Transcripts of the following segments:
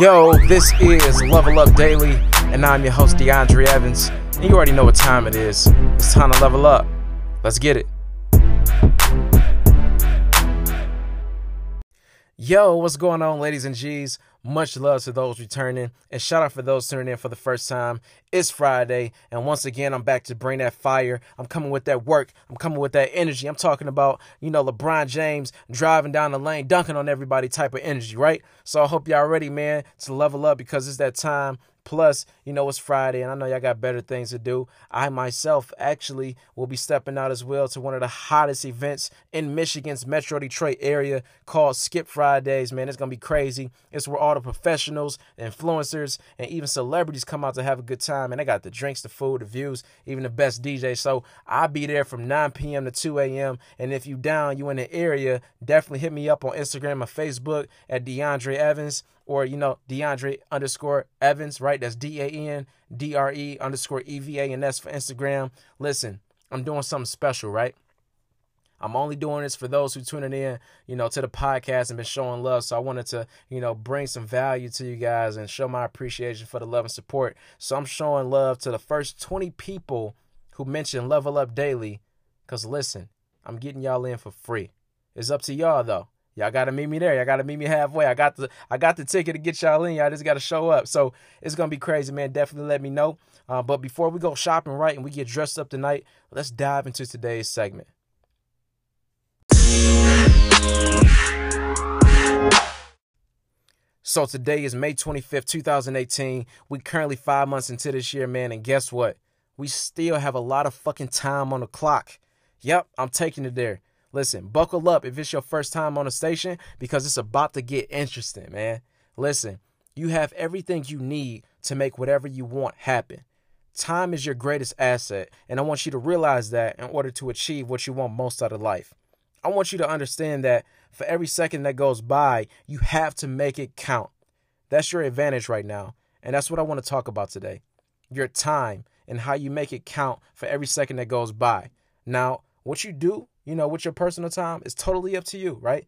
Yo, this is Level Up Daily, and I'm your host, DeAndre Evans, and you already know what time it is. It's time to level up. Let's get it. Yo, what's going on, ladies and G's? Much love to those returning, and shout out for those tuning in for the first time. It's Friday, and once again, I'm back to bring that fire. I'm coming with that work. I'm coming with that energy. I'm talking about, LeBron James driving down the lane, dunking on everybody type of energy, right? So I hope y'all ready, man, to level up because it's that time. Plus, it's Friday, and I know y'all got better things to do. I myself actually will be stepping out as well to one of the hottest events in Michigan's Metro Detroit area called Skip Fridays, man. It's going to be crazy. It's where all the professionals, influencers, and even celebrities come out to have a good time. And they got the drinks, the food, the views, even the best DJ. So I'll be there from 9 p.m. to 2 a.m. And if you down, you in the area, definitely hit me up on Instagram or Facebook at DeAndre Evans. Or, DeAndre _Evans, right? That's DeAndre _EVA, and that's for Instagram. Listen, I'm doing something special, right? I'm only doing this for those who tuned in, to the podcast and been showing love. So I wanted to, bring some value to you guys and show my appreciation for the love and support. So I'm showing love to the first 20 people who mention Level Up Daily. Because, listen, I'm getting y'all in for free. It's up to y'all, though. Y'all got to meet me there. Y'all got to meet me halfway. I got the ticket to get y'all in. Y'all just got to show up. So it's going to be crazy, man. Definitely let me know. But before we go shopping, right, and we get dressed up tonight, let's dive into today's segment. So today is May 25th, 2018. We're currently 5 months into this year, man. And guess what? We still have a lot of fucking time on the clock. Yep, I'm taking it there. Listen, buckle up if it's your first time on the station because it's about to get interesting, man. Listen, you have everything you need to make whatever you want happen. Time is your greatest asset, and I want you to realize that in order to achieve what you want most out of life. I want you to understand that for every second that goes by, you have to make it count. That's your advantage right now, and that's what I want to talk about today. Your time and how you make it count for every second that goes by. Now, what you do, with your personal time, it's totally up to you, right?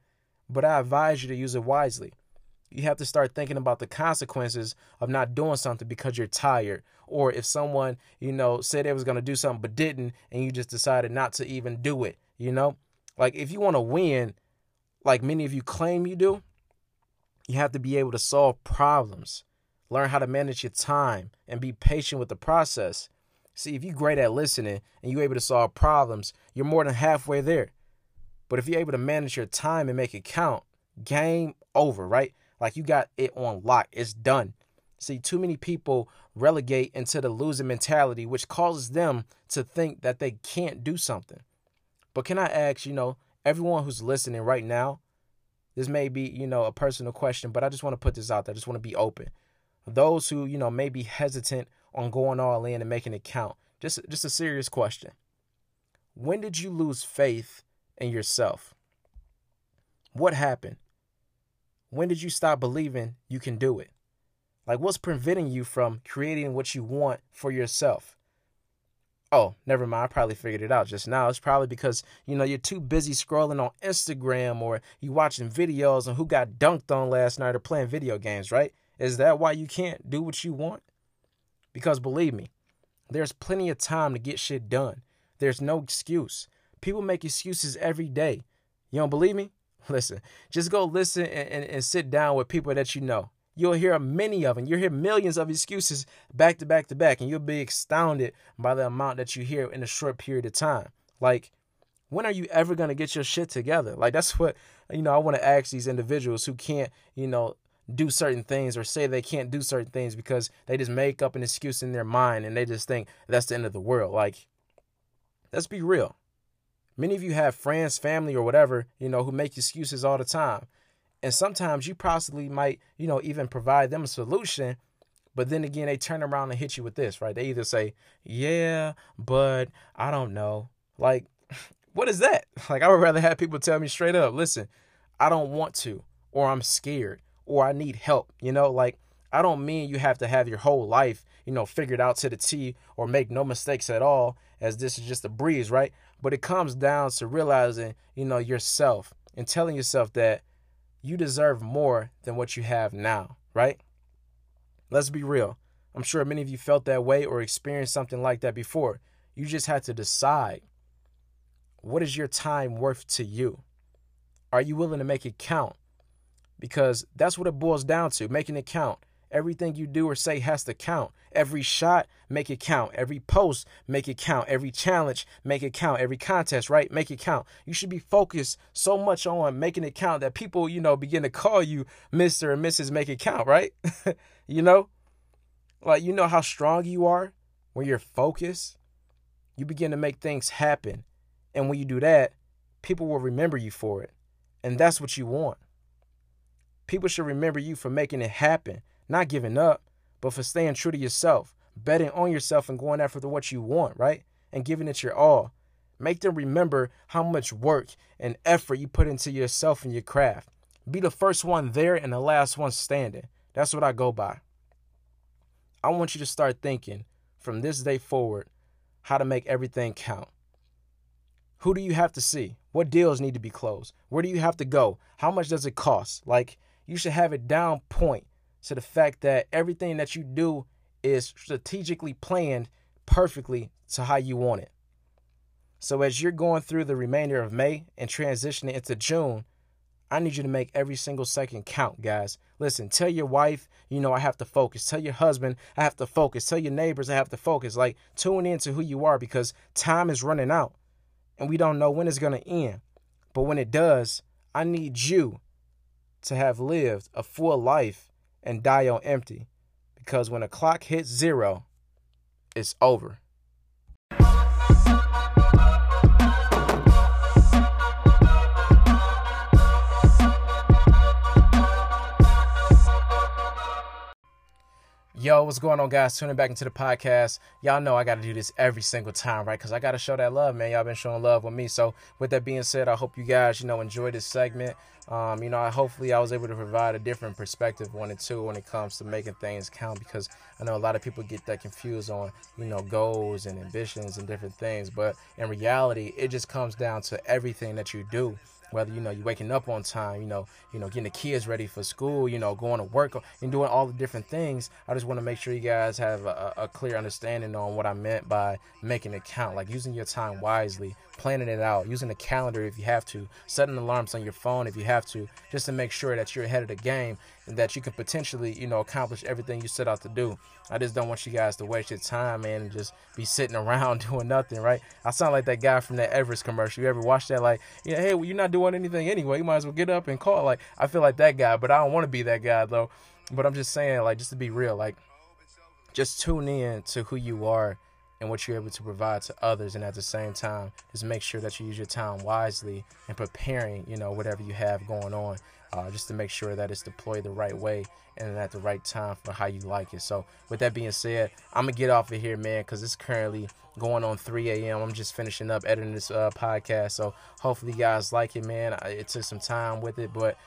But I advise you to use it wisely. You have to start thinking about the consequences of not doing something because you're tired. Or if someone, said they was going to do something but didn't, and you just decided not to even do it, Like, if you want to win, like many of you claim you do, you have to be able to solve problems, learn how to manage your time, and be patient with the process. See, if you're great at listening and you're able to solve problems, you're more than halfway there. But if you're able to manage your time and make it count, game over, right? Like you got it on lock. It's done. See, too many people relegate into the losing mentality, which causes them to think that they can't do something. But can I ask, everyone who's listening right now, this may be, a personal question, but I just want to put this out there. I just want to be open. Those who, may be hesitant on going all in and making it count. Just a serious question. When did you lose faith in yourself? What happened? When did you stop believing you can do it? Like, what's preventing you from creating what you want for yourself? Oh, never mind. I probably figured it out just now. It's probably because, you're too busy scrolling on Instagram or you watching videos on who got dunked on last night or playing video games, right? Is that why you can't do what you want? Because believe me, there's plenty of time to get shit done. There's no excuse. People make excuses every day. You don't believe me? Listen, just go listen and sit down with people that you know. You'll hear many of them. You'll hear millions of excuses back to back to back. And you'll be astounded by the amount that you hear in a short period of time. Like, when are you ever going to get your shit together? Like, that's what, I want to ask these individuals who can't, do certain things or say they can't do certain things because they just make up an excuse in their mind and they just think that's the end of the world. Like, let's be real. Many of you have friends, family, or whatever, who make excuses all the time. And sometimes you possibly might, even provide them a solution. But then again, they turn around and hit you with this, right? They either say, yeah, but I don't know. Like, what is that? Like, I would rather have people tell me straight up, listen, I don't want to, or I'm scared. Or I need help, like I don't mean you have to have your whole life, figured out to the T or make no mistakes at all, as this is just a breeze, right? But it comes down to realizing, yourself and telling yourself that you deserve more than what you have now, right? Let's be real. I'm sure many of you felt that way or experienced something like that before. You just had to decide, what is your time worth to you? Are you willing to make it count? Because that's what it boils down to, making it count. Everything you do or say has to count. Every shot, make it count. Every post, make it count. Every challenge, make it count. Every contest, right? Make it count. You should be focused so much on making it count that people, begin to call you Mr. and Mrs. Make It Count, right? You know how strong you are when you're focused? You begin to make things happen. And when you do that, people will remember you for it. And that's what you want. People should remember you for making it happen, not giving up, but for staying true to yourself, betting on yourself and going after what you want, right? And giving it your all. Make them remember how much work and effort you put into yourself and your craft. Be the first one there and the last one standing. That's what I go by. I want you to start thinking from this day forward how to make everything count. Who do you have to see? What deals need to be closed? Where do you have to go? How much does it cost? You should have it down point to the fact that everything that you do is strategically planned perfectly to how you want it. So as you're going through the remainder of May and transitioning into June, I need you to make every single second count, guys. Listen, tell your wife, I have to focus. Tell your husband, I have to focus. Tell your neighbors, I have to focus. Tune into who you are because time is running out and we don't know when it's going to end. But when it does, I need you to have lived a full life and die on empty. Because when the clock hits 0, it's over. Yo, what's going on, guys? Tuning back into the podcast. Y'all know I got to do this every single time, right? Because I got to show that love, man. Y'all been showing love with me. So with that being said, I hope you guys, enjoy this segment. Hopefully I was able to provide a different perspective on it too when it comes to making things count, because I know a lot of people get that confused on, goals and ambitions and different things. But in reality, it just comes down to everything that you do. Whether, you're waking up on time, getting the kids ready for school, going to work and doing all the different things. I just want to make sure you guys have a clear understanding on what I meant by making it count, using your time wisely, planning it out, using a calendar if you have to, setting alarms on your phone if you have to, just to make sure that you're ahead of the game and that you can potentially, accomplish everything you set out to do. I just don't want you guys to waste your time, man, and just be sitting around doing nothing, right? I sound like that guy from that Everest commercial. You ever watch that? Hey, well, you're not doing anything anyway. You might as well get up and call. I feel like that guy, but I don't want to be that guy, though. But I'm just saying, just to be real, just tune in to who you are and what you're able to provide to others. And at the same time, just make sure that you use your time wisely and preparing, whatever you have going on, just to make sure that it's deployed the right way and at the right time for how you like it. So with that being said, I'm going to get off of here, man, because it's currently going on 3 a.m. I'm just finishing up editing this podcast. So hopefully you guys like it, man. It took some time with it. But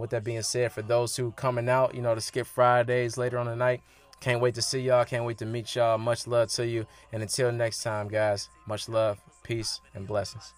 with that being said, for those who coming out, to Skip Fridays later on tonight, can't wait to see y'all. Can't wait to meet y'all. Much love to you. And until next time, guys, much love, peace, and blessings.